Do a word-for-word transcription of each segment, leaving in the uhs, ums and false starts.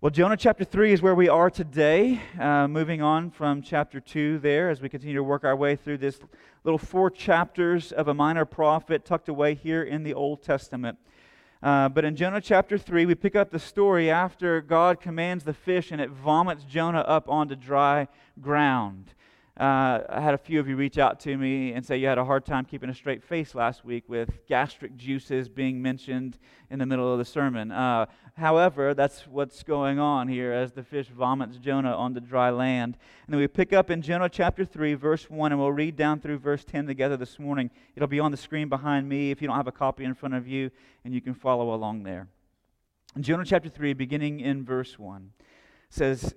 Well, Jonah chapter three is where we are today, uh, moving on from chapter two there as we continue to work our way through this little four chapters of a minor prophet tucked away here in the Old Testament. Uh, but in Jonah chapter three, we pick up the story after God commands the fish and it vomits Jonah up onto dry ground. Uh, I had a few of you reach out to me and say you had a hard time keeping a straight face last week with gastric juices being mentioned in the middle of the sermon. Uh, however, that's what's going on here as the fish vomits Jonah on the dry land. And then we pick up in Jonah chapter three, verse one, and we'll read down through verse ten together this morning. It'll be on the screen behind me if you don't have a copy in front of you, and you can follow along there. In Jonah chapter three, beginning in verse one, says,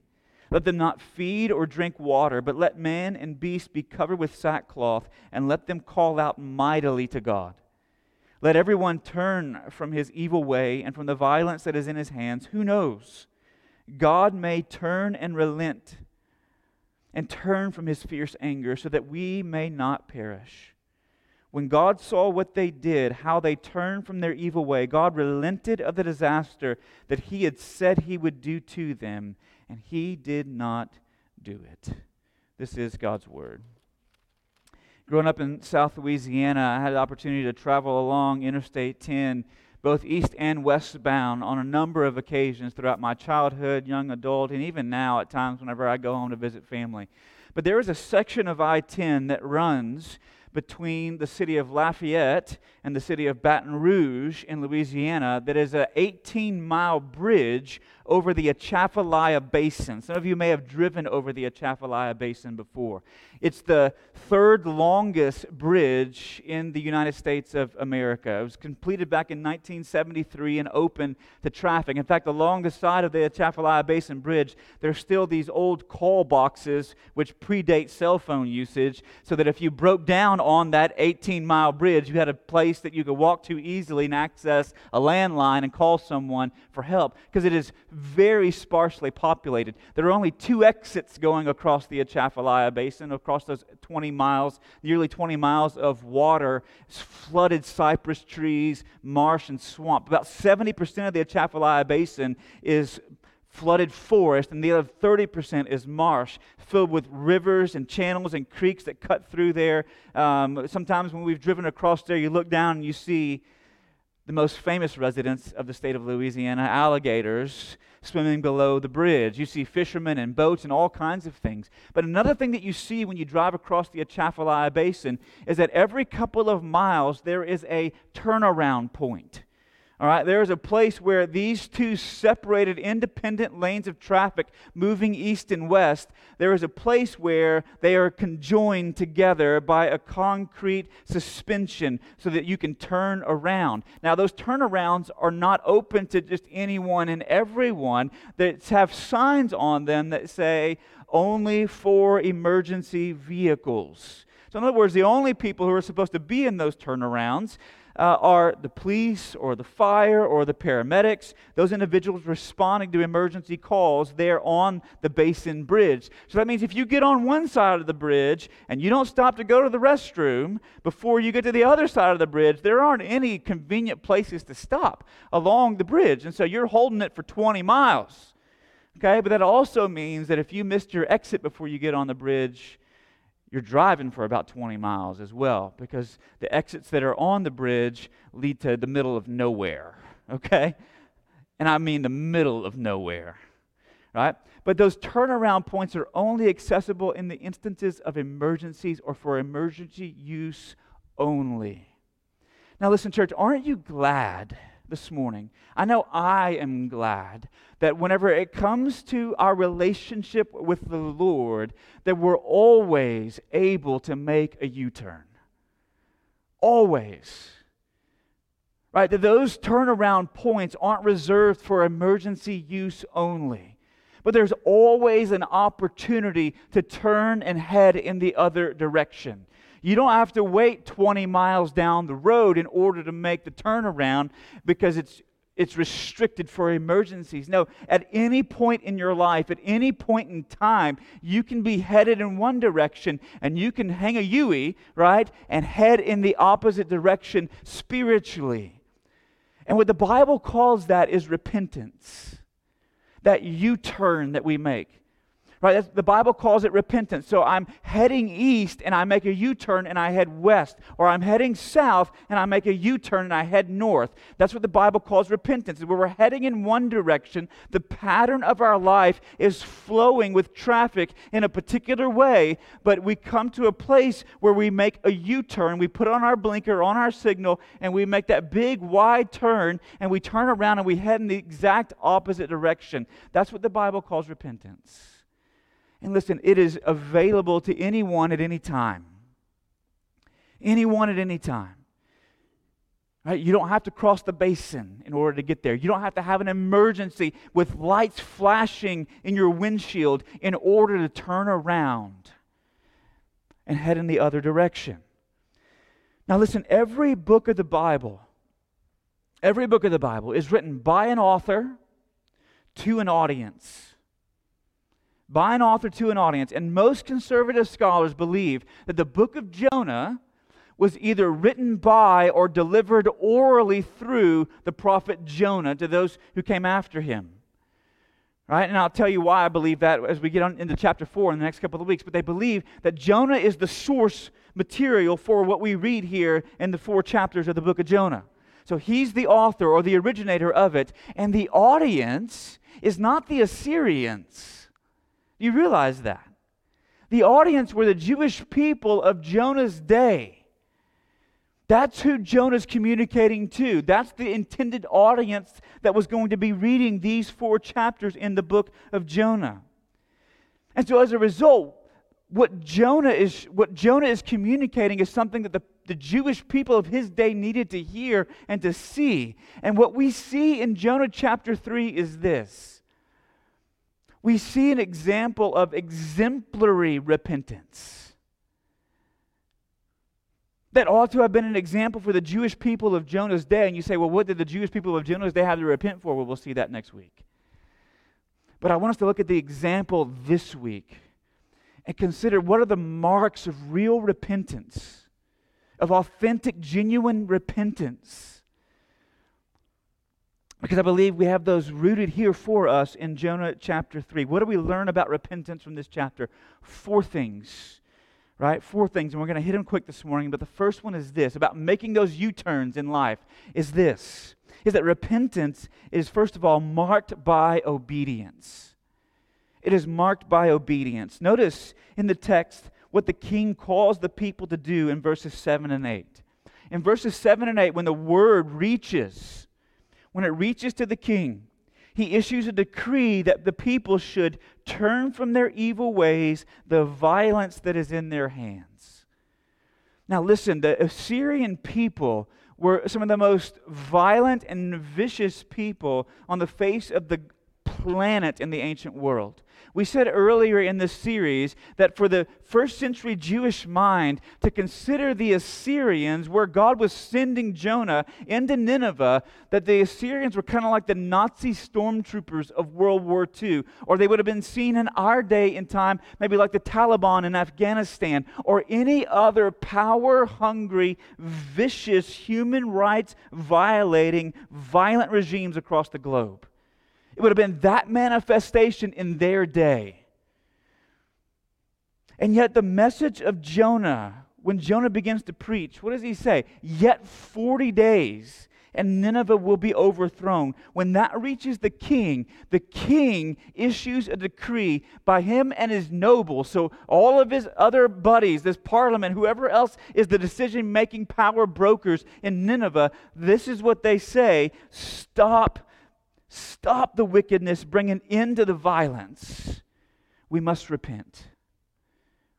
Let them not feed or drink water, but let man and beast be covered with sackcloth, and let them call out mightily to God. Let everyone turn from his evil way and from the violence that is in his hands. Who knows? God may turn and relent and turn from his fierce anger so that we may not perish. When God saw what they did, how they turned from their evil way, God relented of the disaster that he had said he would do to them. And he did not do it." This is God's word. Growing up in South Louisiana, I had the opportunity to travel along Interstate ten, both east and westbound, on a number of occasions throughout my childhood, young adult, and even now at times whenever I go home to visit family. But there is a section of I ten that runs between the city of Lafayette and the city of Baton Rouge in Louisiana that is an eighteen-mile bridge over the Atchafalaya Basin. Some of you may have driven over the Atchafalaya Basin before. It's the third longest bridge in the United States of America. It was completed back in nineteen seventy-three and open to traffic. In fact, along the side of the Atchafalaya Basin Bridge, there's still these old call boxes which predate cell phone usage, so that if you broke down on that eighteen-mile bridge, you had a place that you could walk to easily and access a landline and call someone for help, because it is very sparsely populated. There are only two exits going across the Atchafalaya Basin, across those twenty miles, nearly twenty miles of water, flooded cypress trees, marsh, and swamp. About seventy percent of the Atchafalaya Basin is flooded forest, and the other thirty percent is marsh, filled with rivers and channels and creeks that cut through there. Um, sometimes when we've driven across there, you look down and you see the most famous residents of the state of Louisiana, alligators, swimming below the bridge. You see fishermen and boats and all kinds of things. But another thing that you see when you drive across the Atchafalaya Basin is that every couple of miles there is a turnaround point. All right, there is a place where these two separated independent lanes of traffic moving east and west, there is a place where they are conjoined together by a concrete suspension so that you can turn around. Now, those turnarounds are not open to just anyone and everyone. They have signs on them that say, only for emergency vehicles. So in other words, the only people who are supposed to be in those turnarounds Uh, are the police or the fire or the paramedics, those individuals responding to emergency calls there on the Basin Bridge. So that means if you get on one side of the bridge and you don't stop to go to the restroom before you get to the other side of the bridge, there aren't any convenient places to stop along the bridge. And so you're holding it for twenty miles. Okay, but that also means that if you missed your exit before you get on the bridge, you're driving for about twenty miles as well, because the exits that are on the bridge lead to the middle of nowhere, okay? And I mean the middle of nowhere, right? But those turnaround points are only accessible in the instances of emergencies or for emergency use only. Now listen, church, aren't you glad this morning? I know I am glad that whenever it comes to our relationship with the Lord, that we're always able to make a U-turn. Always. Right, that those turnaround points aren't reserved for emergency use only. But there's always an opportunity to turn and head in the other direction. You don't have to wait twenty miles down the road in order to make the turnaround because it's it's restricted for emergencies. No, at any point in your life, at any point in time, you can be headed in one direction and you can hang a U-ey, right, and head in the opposite direction spiritually. And what the Bible calls that is repentance. That U-turn that we make, right? That's, the Bible calls it repentance. So I'm heading east and I make a U-turn and I head west. Or I'm heading south and I make a U-turn and I head north. That's what the Bible calls repentance. Where we're heading in one direction, the pattern of our life is flowing with traffic in a particular way, but we come to a place where we make a U-turn, we put on our blinker, on our signal, and we make that big wide turn and we turn around and we head in the exact opposite direction. That's what the Bible calls repentance. And listen, it is available to anyone at any time. Anyone at any time. Right? You don't have to cross the basin in order to get there. You don't have to have an emergency with lights flashing in your windshield in order to turn around and head in the other direction. Now listen, every book of the Bible, every book of the Bible is written by an author to an audience. By an author to an audience. And most conservative scholars believe that the book of Jonah was either written by or delivered orally through the prophet Jonah to those who came after him. Right? And I'll tell you why I believe that as we get on into chapter four in the next couple of weeks. But they believe that Jonah is the source material for what we read here in the four chapters of the book of Jonah. So he's the author or the originator of it. And the audience is not the Assyrians. You realize that. The audience were the Jewish people of Jonah's day. That's who Jonah's communicating to. That's the intended audience that was going to be reading these four chapters in the book of Jonah. And so as a result, what Jonah is, what Jonah is communicating is something that the The Jewish people of his day needed to hear and to see. And what we see in Jonah chapter three is this. We see an example of exemplary repentance. That ought to have been an example for the Jewish people of Jonah's day. And you say, well, what did the Jewish people of Jonah's day have to repent for? Well, we'll see that next week. But I want us to look at the example this week and consider what are the marks of real repentance, of authentic, genuine repentance. Because I believe we have those rooted here for us in Jonah chapter three. What do we learn about repentance from this chapter? Four things, right? Four things, and we're going to hit them quick this morning. But the first one is this, about making those U-turns in life, is this, is that repentance is, first of all, marked by obedience. It is marked by obedience. Notice in the text what the king calls the people to do in verses seven and eight. In verses seven and eight, when the word reaches... When it reaches to the king, he issues a decree that the people should turn from their evil ways, the violence that is in their hands. Now listen, the Assyrian people were some of the most violent and vicious people on the face of the planet in the ancient world. We said earlier in this series that for the first century Jewish mind to consider the Assyrians, where God was sending Jonah into Nineveh, that the Assyrians were kind of like the Nazi stormtroopers of World War Two, or they would have been seen in our day and time, maybe like the Taliban in Afghanistan, or any other power-hungry, vicious, human rights-violating, violent regimes across the globe. It would have been that manifestation in their day. And yet the message of Jonah, when Jonah begins to preach, what does he say? Yet forty days and Nineveh will be overthrown. When that reaches the king, the king issues a decree by him and his nobles. So all of his other buddies, this parliament, whoever else is the decision-making power brokers in Nineveh, this is what they say: stop, stop the wickedness, bring an end to the violence. We must repent.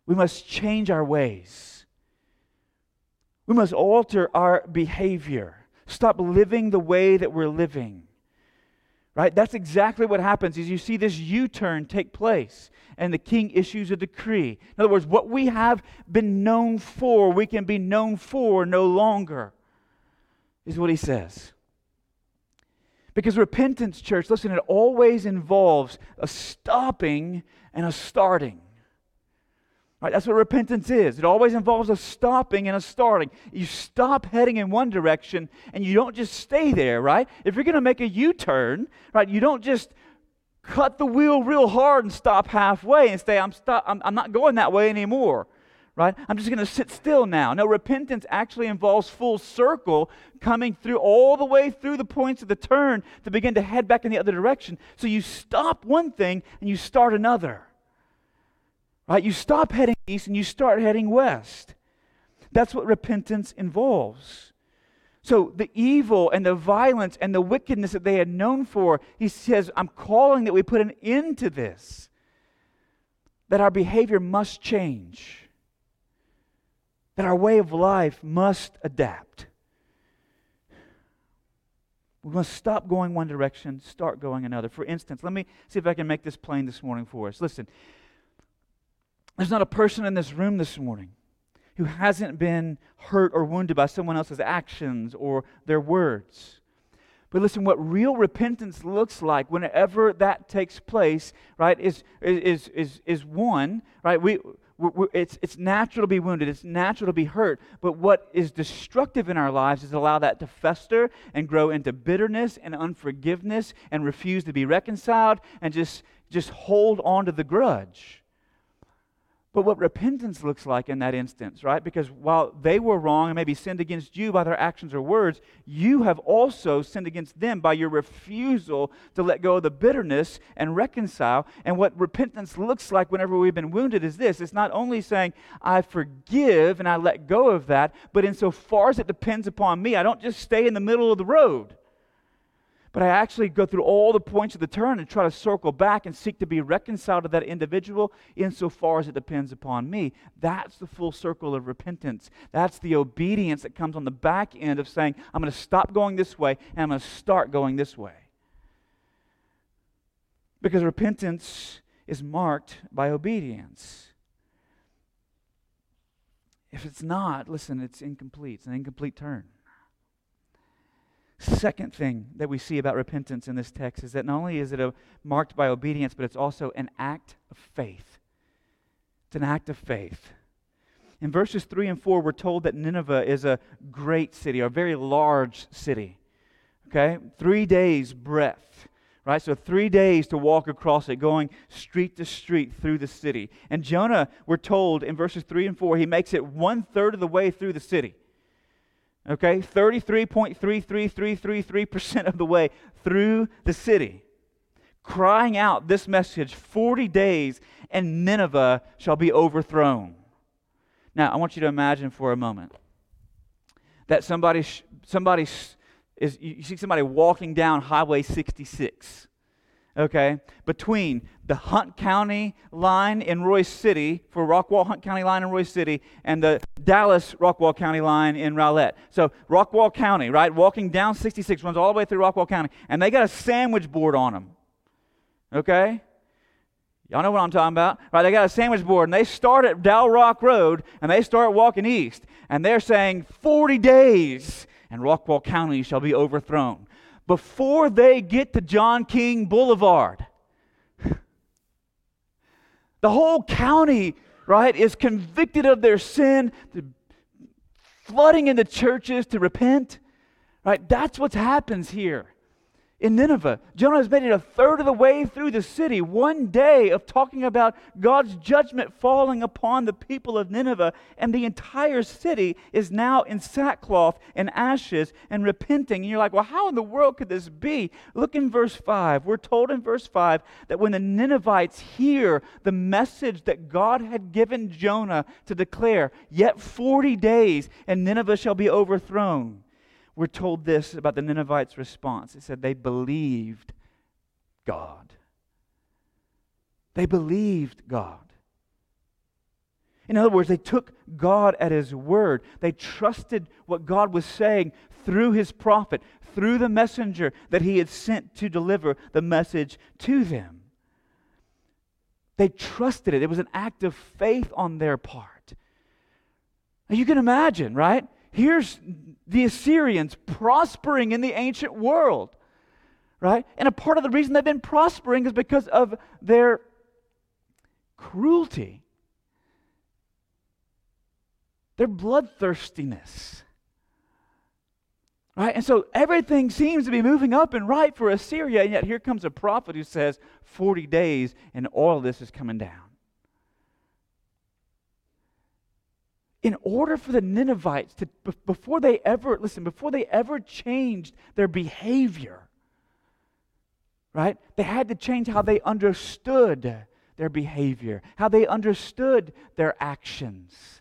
We must change our ways. We must alter our behavior. Stop living the way that we're living. Right? That's exactly what happens, is you see this U-turn take place, and the king issues a decree. In other words, what we have been known for, we can be known for no longer, is what he says. Because repentance, church, listen, it always involves a stopping and a starting. Right, that's what repentance is. It always involves a stopping and a starting. You stop heading in one direction, and you don't just stay there, right? If you're going to make a U-turn, right, you don't just cut the wheel real hard and stop halfway and say, I'm, stop- I'm, I'm not going that way anymore, right? I'm just going to sit still now. No, repentance actually involves full circle, coming through all the way through the points of the turn to begin to head back in the other direction. So you stop one thing, and you start another. Right? You stop heading east and you start heading west. That's what repentance involves. So the evil and the violence and the wickedness that they had known for, he says, I'm calling that we put an end to this. That our behavior must change. That our way of life must adapt. We must stop going one direction, start going another. For instance, let me see if I can make this plain this morning for us. Listen. There's not a person in this room this morning who hasn't been hurt or wounded by someone else's actions or their words. But listen, what real repentance looks like whenever that takes place, right, is is is is one, right? We we're, it's it's natural to be wounded, it's natural to be hurt, but what is destructive in our lives is to allow that to fester and grow into bitterness and unforgiveness and refuse to be reconciled and just just hold on to the grudge. But what repentance looks like in that instance, right? Because while they were wrong and maybe sinned against you by their actions or words, you have also sinned against them by your refusal to let go of the bitterness and reconcile. And what repentance looks like whenever we've been wounded is this. It's not only saying, I forgive and I let go of that, but insofar as it depends upon me, I don't just stay in the middle of the road. But I actually go through all the points of the turn and try to circle back and seek to be reconciled to that individual insofar as it depends upon me. That's the full circle of repentance. That's the obedience that comes on the back end of saying, I'm going to stop going this way and I'm going to start going this way. Because repentance is marked by obedience. If it's not, listen, it's incomplete. It's an incomplete turn. Second thing that we see about repentance in this text is that not only is it a, marked by obedience, but it's also an act of faith. It's an act of faith. In verses three and four, we're told that Nineveh is a great city, a very large city. Okay? Three days' breadth. Right, so three days to walk across it, going street to street through the city. And Jonah, we're told in verses three and four, he makes it one-third of the way through the city. Okay, thirty-three point three three three three three percent of the way through the city, crying out this message, forty days and Nineveh shall be overthrown. Now, I want you to imagine for a moment that somebody, somebody is, you see somebody walking down Highway sixty-six, okay, between the Hunt County line in Royce City, for Rockwall Hunt County line in Royce City, and the Dallas Rockwall County line in Rowlett. So Rockwall County, right, walking down sixty-six, runs all the way through Rockwall County, and they got a sandwich board on them, okay? Y'all know what I'm talking about, right? They got a sandwich board, and they start at Dow Rock Road, and they start walking east, and they're saying, forty days, and Rockwall County shall be overthrown. Before they get to John King Boulevard, the whole county, right, is convicted of their sin, flooding into churches to repent, right? That's what happens here. in Nineveh. Jonah has made it a third of the way through the city. One day of talking about God's judgment falling upon the people of Nineveh, and the entire city is now in sackcloth and ashes and repenting. And you're like, well, how in the world could this be? Look in verse five. We're told in verse five that when the Ninevites hear the message that God had given Jonah to declare, yet forty days and Nineveh shall be overthrown. We're told this about the Ninevites' response. It said they believed God. They believed God. In other words, they took God at His word. They trusted what God was saying through His prophet, through the messenger that He had sent to deliver the message to them. They trusted it. It was an act of faith on their part. Now you can imagine, right? Here's the Assyrians prospering in the ancient world, right? And a part of the reason they've been prospering is because of their cruelty, their bloodthirstiness, right? And so everything seems to be moving up and right for Assyria, and yet here comes a prophet who says forty days and all of this is coming down. In order for the Ninevites to, before they ever, listen, before they ever changed their behavior, right, they had to change how they understood their behavior, how they understood their actions.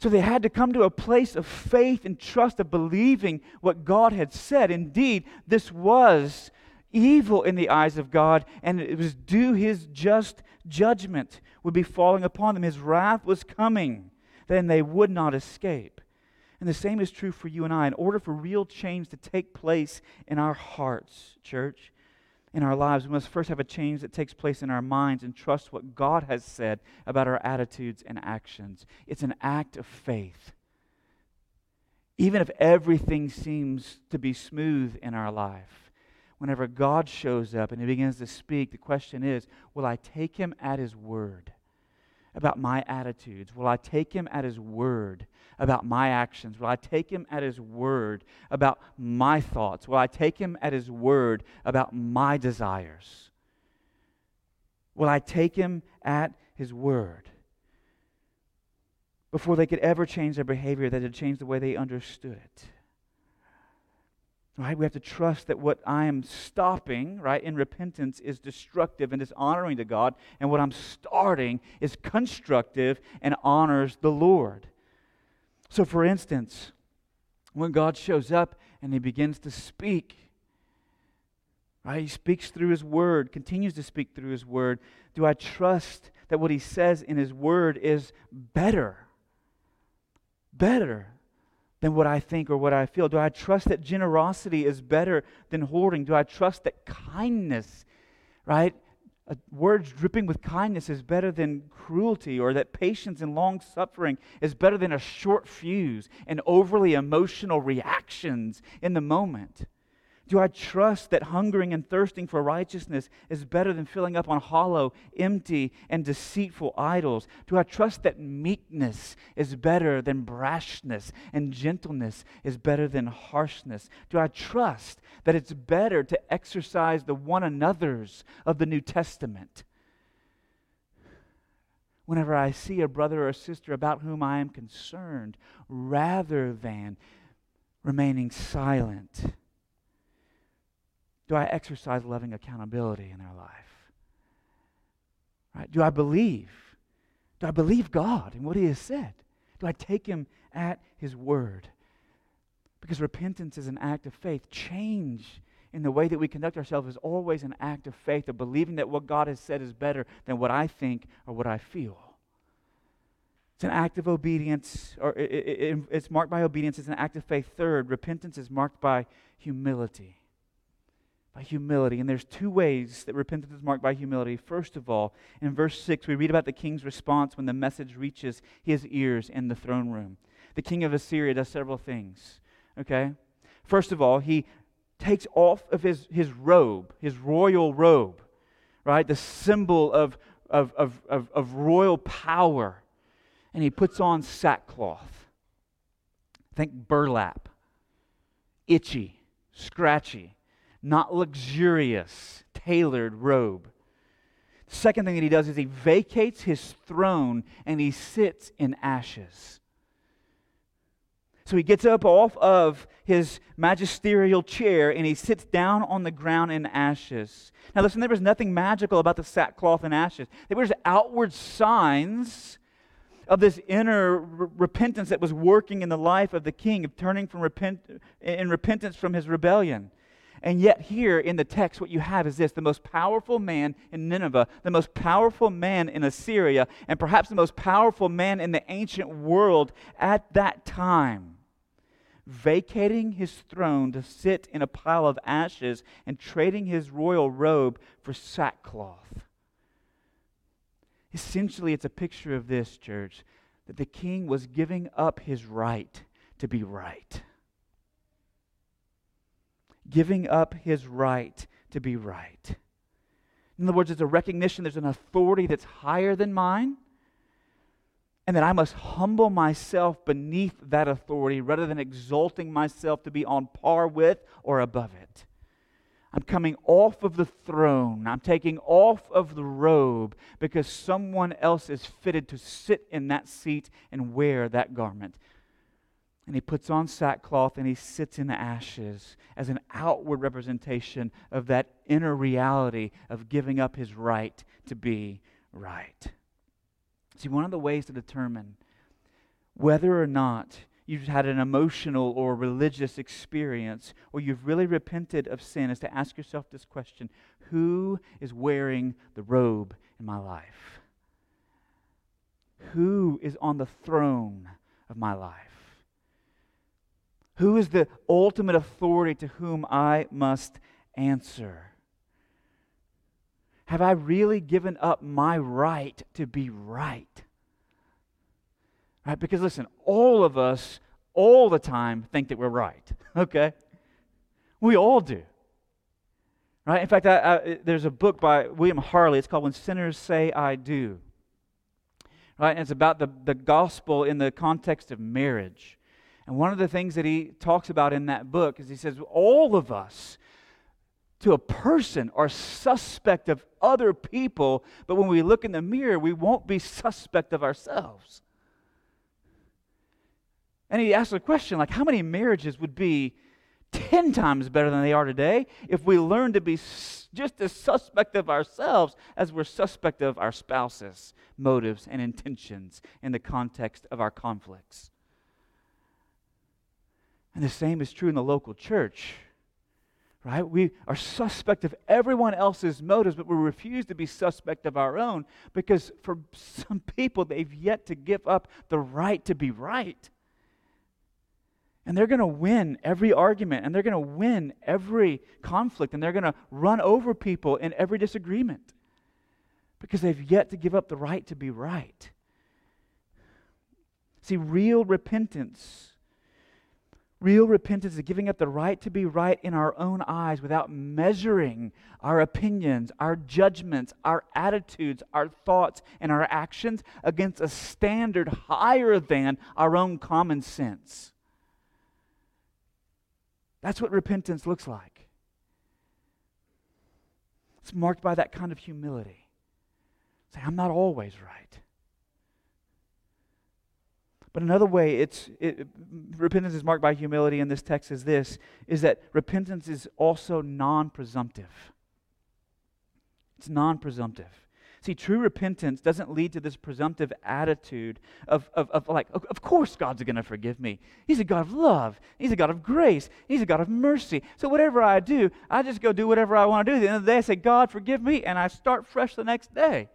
So they had to come to a place of faith and trust, of believing what God had said. Indeed, this was evil in the eyes of God, and it was due. His just judgment would be falling upon them. His wrath was coming. Then they would not escape. And the same is true for you and I. In order for real change to take place in our hearts, church, in our lives, we must first have a change that takes place in our minds and trust what God has said about our attitudes and actions. It's an act of faith. Even if everything seems to be smooth in our life, whenever God shows up and He begins to speak, the question is, will I take Him at His word about my attitudes? Will I take Him at His word about my actions? Will I take Him at His word about my thoughts? Will I take Him at His word about my desires? Will I take Him at His word? Before they could ever change their behavior, they had to change the way they understood it. Right? We have to trust that what I am stopping, right, in repentance is destructive and dishonoring to God, and what I'm starting is constructive and honors the Lord. So for instance, when God shows up and He begins to speak, right, He speaks through His word, continues to speak through His word, do I trust that what He says in His word is better? Better than what I think or what I feel? Do I trust that generosity is better than hoarding? Do I trust that kindness, right, words dripping with kindness is better than cruelty, or that patience and long-suffering is better than a short fuse and overly emotional reactions in the moment? Do I trust that hungering and thirsting for righteousness is better than filling up on hollow, empty, and deceitful idols? Do I trust that meekness is better than brashness, and gentleness is better than harshness? Do I trust that it's better to exercise the one another's of the New Testament? Whenever I see a brother or sister about whom I am concerned, rather than remaining silent, do I exercise loving accountability in their life? Right? Do I believe? Do I believe God and what He has said? Do I take Him at His word? Because repentance is an act of faith. Change in the way that we conduct ourselves is always an act of faith, of believing that what God has said is better than what I think or what I feel. It's an act of obedience, or it, it, it's marked by obedience. It's an act of faith. Third, repentance is marked by humility. By humility. And there's two ways that repentance is marked by humility. First of all, in verse six, we read about the king's response when the message reaches his ears in the throne room. The king of Assyria does several things, okay? First of all, he takes off of his, his robe, his royal robe, right? The symbol of, of, of, of, of royal power. And he puts on sackcloth. Think burlap. Itchy, scratchy. not luxurious, tailored robe. The second thing that he does is he vacates his throne and he sits in ashes. So he gets up off of his magisterial chair and he sits down on the ground in ashes. Now listen, there was nothing magical about the sackcloth and ashes. They were just outward signs of this inner re- repentance that was working in the life of the king, of turning from repent- in repentance from his rebellion. And yet here in the text, what you have is this: the most powerful man in Nineveh, the most powerful man in Assyria, and perhaps the most powerful man in the ancient world at that time, vacating his throne to sit in a pile of ashes and trading his royal robe for sackcloth. Essentially, it's a picture of this, church, that the king was giving up his right to be right. Giving up his right to be right. In other words, there's a recognition, there's an authority that's higher than mine, and that I must humble myself beneath that authority rather than exalting myself to be on par with or above it. I'm coming off of the throne. I'm taking off of the robe because someone else is fitted to sit in that seat and wear that garment. And he puts on sackcloth and he sits in ashes as an outward representation of that inner reality of giving up his right to be right. See, one of the ways to determine whether or not you've had an emotional or religious experience, or you've really repented of sin, is to ask yourself this question: who is wearing the robe in my life? Who is on the throne of my life? Who is the ultimate authority to whom I must answer? Have I really given up my right to be right? Right? Because listen, all of us, all the time, think that we're right. Okay? We all do. Right? In fact, I, I, there's a book by William Harley. It's called When Sinners Say I Do. Right? And it's about the, the gospel in the context of marriage. And one of the things that he talks about in that book is he says, all of us, to a person, are suspect of other people, but when we look in the mirror, we won't be suspect of ourselves. And he asks a question like, how many marriages would be ten times better than they are today if we learned to be just as suspect of ourselves as we're suspect of our spouses' motives and intentions in the context of our conflicts? And the same is true in the local church, right? We are suspect of everyone else's motives, but we refuse to be suspect of our own because for some people, they've yet to give up the right to be right. And they're going to win every argument, and they're going to win every conflict, and they're going to run over people in every disagreement because they've yet to give up the right to be right. See, real repentance... Real repentance is giving up the right to be right in our own eyes without measuring our opinions, our judgments, our attitudes, our thoughts, and our actions against a standard higher than our own common sense. That's what repentance looks like. It's marked by that kind of humility. Say, I'm not always right. But another way it's it, repentance is marked by humility in this text is this, is that repentance is also non-presumptive. It's non-presumptive. See, true repentance doesn't lead to this presumptive attitude of, of, of like, of course God's going to forgive me. He's a God of love. He's a God of grace. He's a God of mercy. So whatever I do, I just go do whatever I want to do. At the end of the day, I say, God, forgive me, and I start fresh the next day,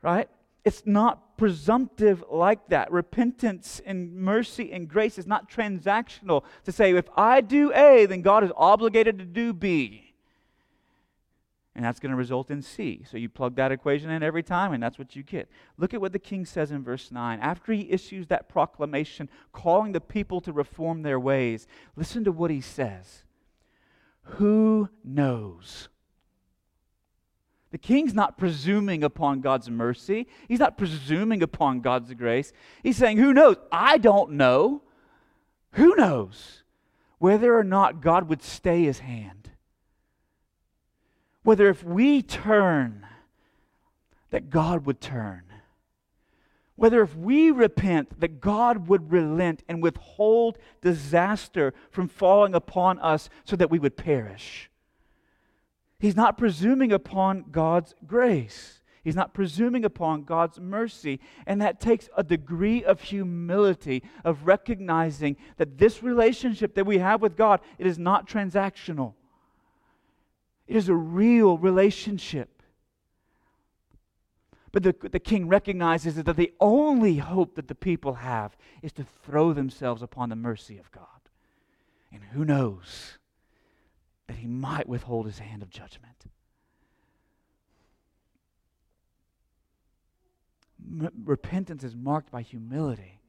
right? It's not presumptive like that. Repentance and mercy and grace is not transactional to say, if I do A, then God is obligated to do B. And that's going to result in C. So you plug that equation in every time, and that's what you get. Look at what the king says in verse nine. After he issues that proclamation, calling the people to reform their ways, listen to what he says. Who knows? The king's not presuming upon God's mercy. He's not presuming upon God's grace. He's saying, who knows? I don't know. Who knows whether or not God would stay his hand? whether if we turn, that God would turn. Whether if we repent, that God would relent and withhold disaster from falling upon us so that we would perish. He's not presuming upon God's grace. He's not presuming upon God's mercy. And that takes a degree of humility, of recognizing that this relationship that we have with God, it is not transactional. It is a real relationship. But the, the king recognizes that the only hope that the people have is to throw themselves upon the mercy of God. And who knows that he might withhold his hand of judgment. M- repentance is marked by humility,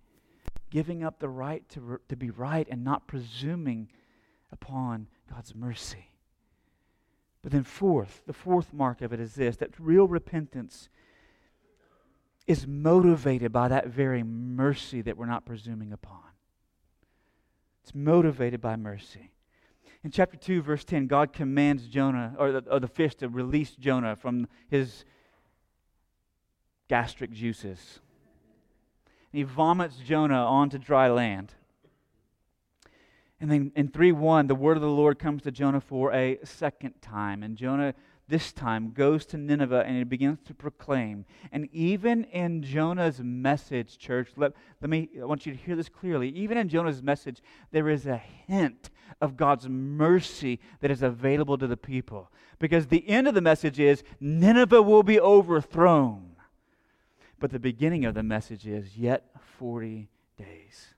giving up the right to, re- to be right and not presuming upon God's mercy. But then fourth, the fourth mark of it is this, that real repentance is motivated by that very mercy that we're not presuming upon. It's motivated by mercy. In chapter two, verse ten, God commands Jonah, or the, or the fish to release Jonah from his gastric juices. And he vomits Jonah onto dry land. And then in three one, the word of the Lord comes to Jonah for a second time. And Jonah this time goes to Nineveh and he begins to proclaim. And even in Jonah's message, church, let, let me I want you to hear this clearly. Even in Jonah's message, there is a hint of God's mercy that is available to the people. Because the end of the message is Nineveh will be overthrown. But the beginning of the message is yet forty days.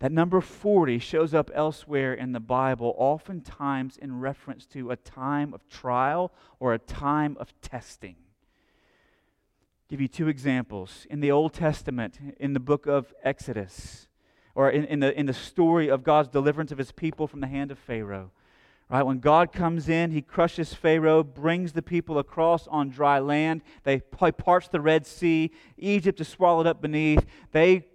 That number forty shows up elsewhere in the Bible, oftentimes in reference to a time of trial or a time of testing. I'll give you two examples. In the Old Testament, in the book of Exodus, or in, in, the, in the story of God's deliverance of his people from the hand of Pharaoh. Right? When God comes in, he crushes Pharaoh, brings the people across on dry land. They parts the Red Sea. Egypt is swallowed up beneath. They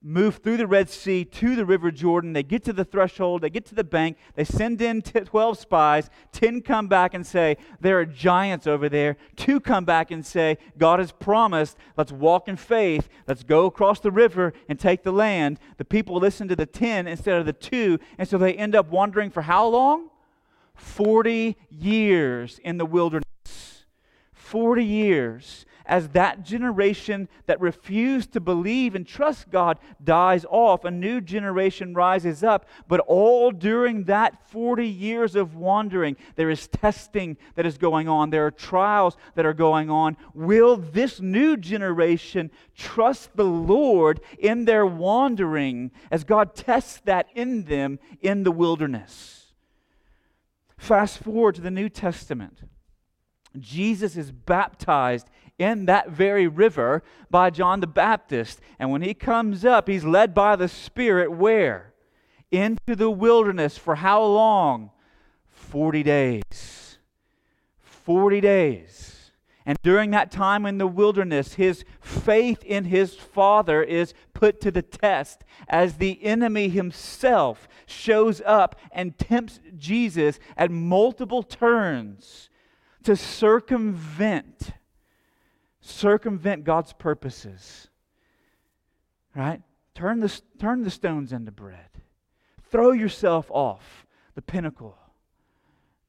move through the Red Sea to the River Jordan. They get to the threshold. They get to the bank. They send in twelve spies. ten come back and say, there are giants over there. two come back and say, God has promised. Let's walk in faith. Let's go across the river and take the land. The people listen to the ten instead of the two. And so they end up wandering for how long? forty years in the wilderness. forty years. As that generation that refused to believe and trust God dies off, a new generation rises up. But all during that forty years of wandering, there is testing that is going on. There are trials that are going on. Will this new generation trust the Lord in their wandering as God tests that in them in the wilderness? Fast forward to the New Testament. Jesus is baptized in that very river by John the Baptist. And when he comes up, he's led by the Spirit where? Into the wilderness for how long? forty days. forty days. And during that time in the wilderness, his faith in his Father is put to the test as the enemy himself shows up and tempts Jesus at multiple turns to circumvent Circumvent God's purposes. Right? Turn the, turn the stones into bread. Throw yourself off the pinnacle.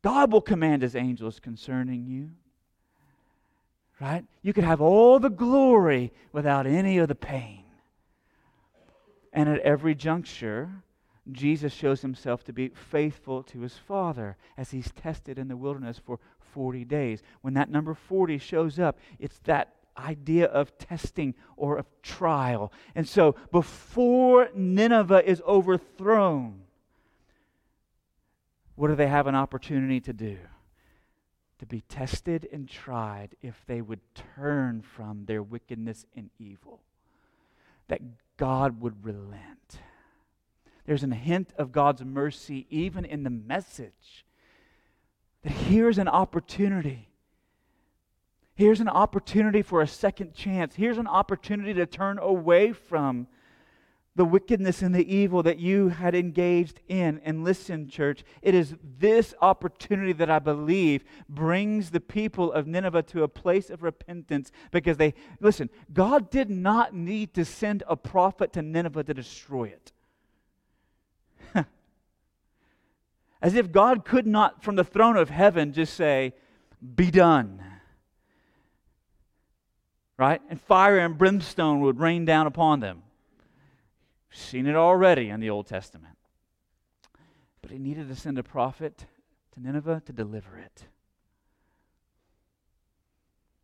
God will command his angels concerning you. Right? You could have all the glory without any of the pain. And at every juncture, Jesus shows himself to be faithful to his Father as he's tested in the wilderness for forty days. When that number forty shows up, it's that idea of testing or of trial. And so before Nineveh is overthrown, what do they have an opportunity to do? To be tested and tried if they would turn from their wickedness and evil. That God would relent. There's a hint of God's mercy even in the message. That here's an opportunity. Here's an opportunity for a second chance. Here's an opportunity to turn away from the wickedness and the evil that you had engaged in. And listen, church, it is this opportunity that I believe brings the people of Nineveh to a place of repentance, because they, listen, God did not need to send a prophet to Nineveh to destroy it. As if God could not, from the throne of heaven, just say, be done. Right? And fire and brimstone would rain down upon them. We've seen it already in the Old Testament. But he needed to send a prophet to Nineveh to deliver it.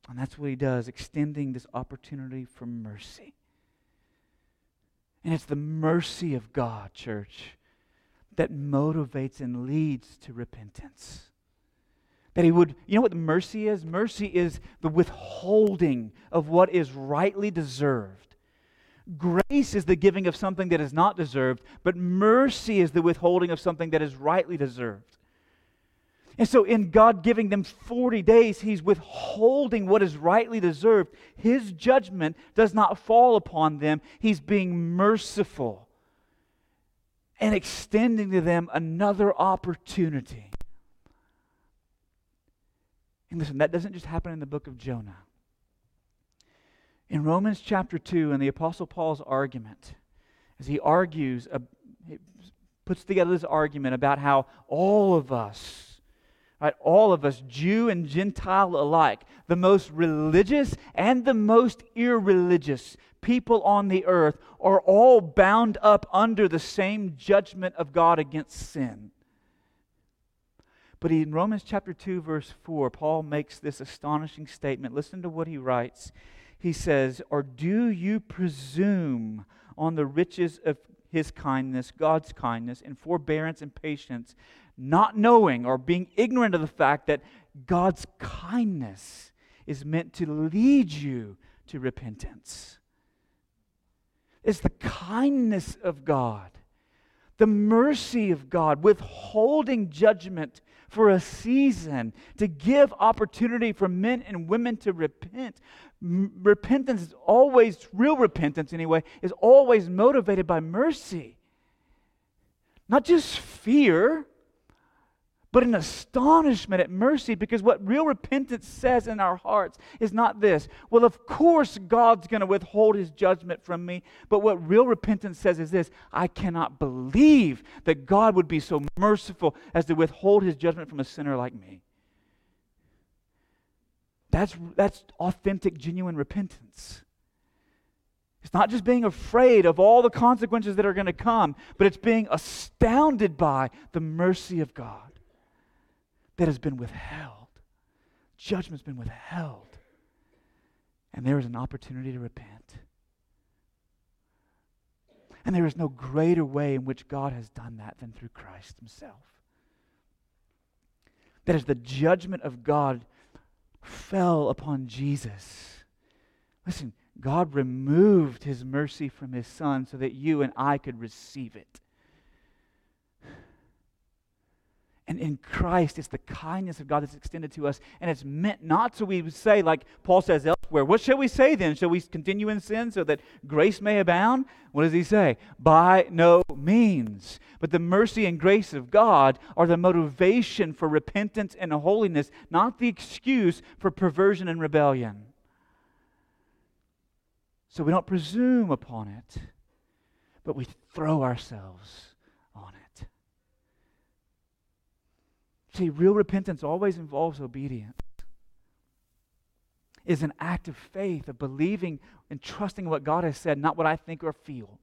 And that's what he does, extending this opportunity for mercy. And it's the mercy of God, church, that motivates and leads to repentance. That he would, you know what mercy is? Mercy is the withholding of what is rightly deserved. Grace is the giving of something that is not deserved, but mercy is the withholding of something that is rightly deserved. And so in God giving them forty days, he's withholding what is rightly deserved. His judgment does not fall upon them. He's being merciful and extending to them another opportunity. And listen, that doesn't just happen in the book of Jonah. In Romans chapter two, in the Apostle Paul's argument, as he argues, uh, he puts together this argument about how all of us, right, all of us, Jew and Gentile alike, the most religious and the most irreligious people on the earth, are all bound up under the same judgment of God against sin. But in Romans chapter two, verse four, Paul makes this astonishing statement. Listen to what he writes. He says, "Or do you presume on the riches of his kindness, God's kindness, and forbearance and patience, not knowing or being ignorant of the fact that God's kindness is meant to lead you to repentance?" It's the kindness of God, the mercy of God, withholding judgment for a season to give opportunity for men and women to repent. Repentance is always, real repentance anyway, is always motivated by mercy. Not just fear, but an astonishment at mercy, because what real repentance says in our hearts is not this: well, of course God's going to withhold his judgment from me. But what real repentance says is this: I cannot believe that God would be so merciful as to withhold his judgment from a sinner like me. That's, that's authentic, genuine repentance. It's not just being afraid of all the consequences that are going to come, but it's being astounded by the mercy of God that has been withheld. Judgment's been withheld. And there is an opportunity to repent. And there is no greater way in which God has done that than through Christ himself. That is, the judgment of God fell upon Jesus. Listen, God removed his mercy from his Son so that you and I could receive it. And in Christ, it's the kindness of God that's extended to us. And it's meant not so we would say, like Paul says elsewhere, what shall we say then? Shall we continue in sin so that grace may abound? What does he say? By no means. But the mercy and grace of God are the motivation for repentance and holiness, not the excuse for perversion and rebellion. So we don't presume upon it, but we throw ourselves on it. See, real repentance always involves obedience. It is an act of faith, of believing and trusting what God has said, not what I think or feel.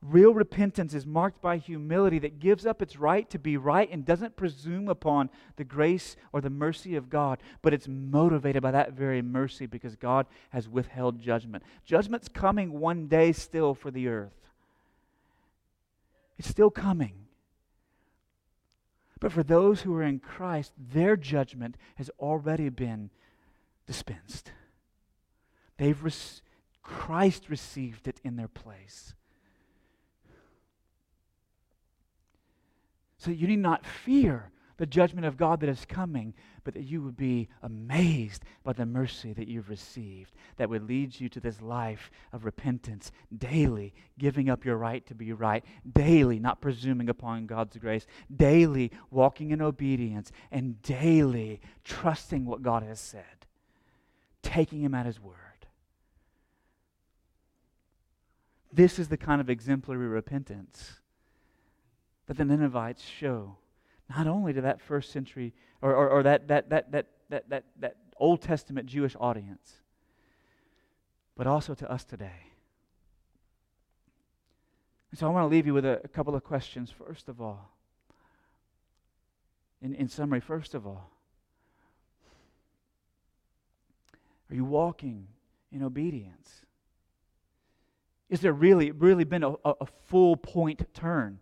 Real repentance is marked by humility that gives up its right to be right and doesn't presume upon the grace or the mercy of God, but it's motivated by that very mercy because God has withheld judgment. Judgment's coming one day still for the earth. It's still coming. But for those who are in Christ, their judgment has already been dispensed. They've re- Christ received it in their place. So you need not fear the judgment of God that is coming, but that you would be amazed by the mercy that you've received that would lead you to this life of repentance daily, giving up your right to be right, daily not presuming upon God's grace, daily walking in obedience, and daily trusting what God has said, taking Him at His word. This is the kind of exemplary repentance that the Ninevites show, not only to that first century or, or, or that, that, that, that, that, that, that Old Testament Jewish audience, but also to us today. And so I want to leave you with a, a couple of questions, first of all. In, in summary, first of all, are you walking in obedience? Is there really, really been a, a full point turn?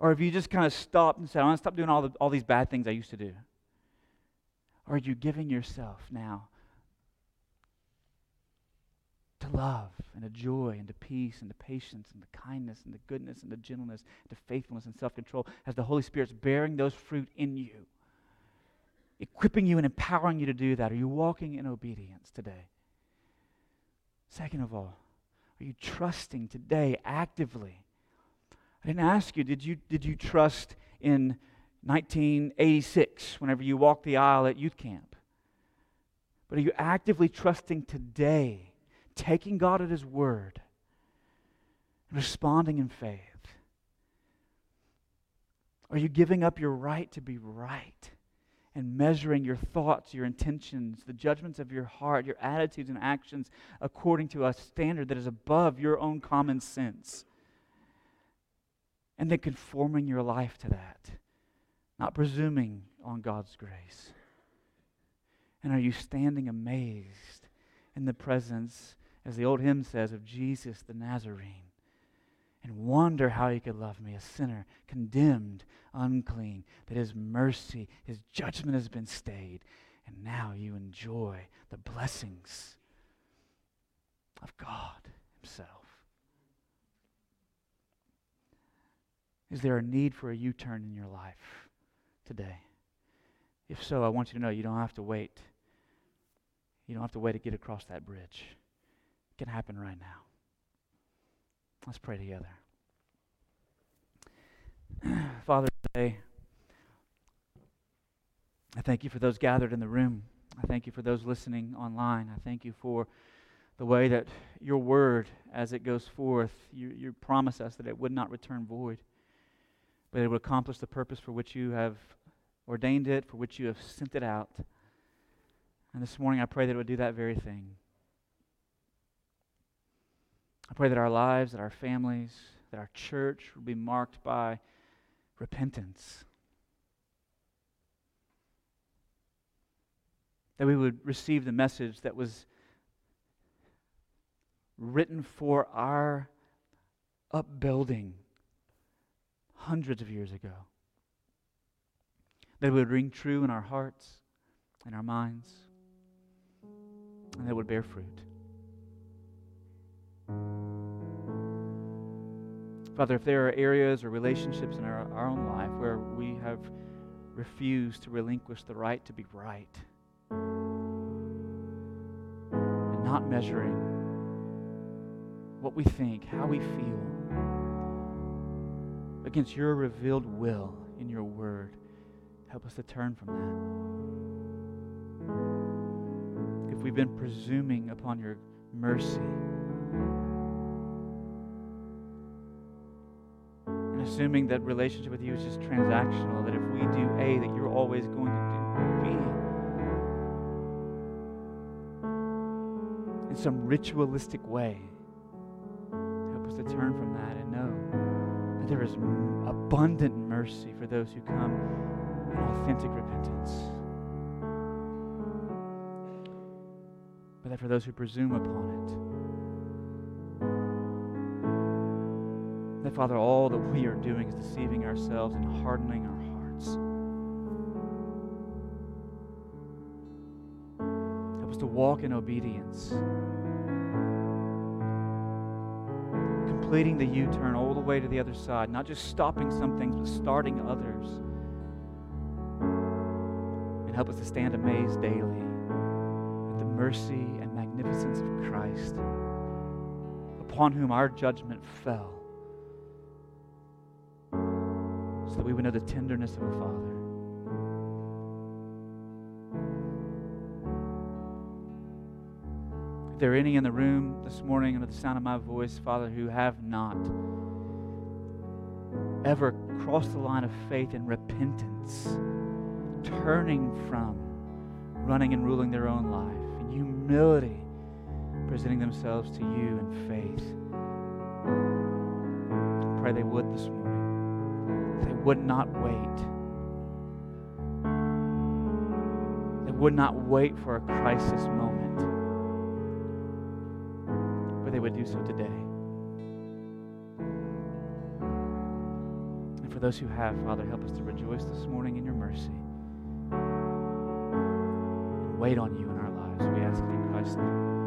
Or have you just kind of stopped and said, I'm going to stop doing all the, all these bad things I used to do? Or are you giving yourself now to love and to joy and to peace and to patience and to kindness and to goodness and to gentleness and to faithfulness and self-control as the Holy Spirit's bearing those fruit in you, equipping you and empowering you to do that? Are you walking in obedience today? Second of all, are you trusting today actively? I didn't ask you, did you did you trust in nineteen eighty-six whenever you walked the aisle at youth camp? But are you actively trusting today, taking God at His word, responding in faith? Are you giving up your right to be right and measuring your thoughts, your intentions, the judgments of your heart, your attitudes and actions according to a standard that is above your own common sense? And then conforming your life to that, not presuming on God's grace. And are you standing amazed in the presence, as the old hymn says, of Jesus the Nazarene, and wonder how He could love me, a sinner, condemned, unclean, that His mercy, His judgment has been stayed, and now you enjoy the blessings of God Himself? Is there a need for a U-turn in your life today? If so, I want you to know you don't have to wait. You don't have to wait to get across that bridge. It can happen right now. Let's pray together. Father, today, I thank You for those gathered in the room. I thank You for those listening online. I thank You for the way that Your word, as it goes forth, you, you promise us that it would not return void, but it would accomplish the purpose for which You have ordained it, for which You have sent it out. And this morning I pray that it would do that very thing. I pray that our lives, that our families, that our church will be marked by repentance. That we would receive the message that was written for our upbuilding hundreds of years ago, that it would ring true in our hearts, in our minds, and that it would bear fruit. Father, if there are areas or relationships in our, our own life where we have refused to relinquish the right to be right, and not measuring what we think, how we feel, against Your revealed will in Your word, help us to turn from that. If we've been presuming upon Your mercy and assuming that relationship with You is just transactional, that if we do A, that You're always going to do B in some ritualistic way, help us to turn from that and know there is abundant mercy for those who come in authentic repentance. But that for those who presume upon it, that, Father, all that we are doing is deceiving ourselves and hardening our hearts. Help us to walk in obedience, completing the U-turn all the way to the other side, not just stopping some things, but starting others. Help us to stand amazed daily at the mercy and magnificence of Christ, upon whom our judgment fell, so that we would know the tenderness of our Father. If there are any in the room this morning under the sound of my voice, Father, who have not ever crossed the line of faith and repentance, turning from running and ruling their own life, in humility, presenting themselves to you in faith, I pray they would this morning. They would not wait. They would not wait for a crisis moment, but they would do so today. And for those who have, Father, help us to rejoice this morning in your mercy. And wait on you in our lives. We ask it in Christ's name.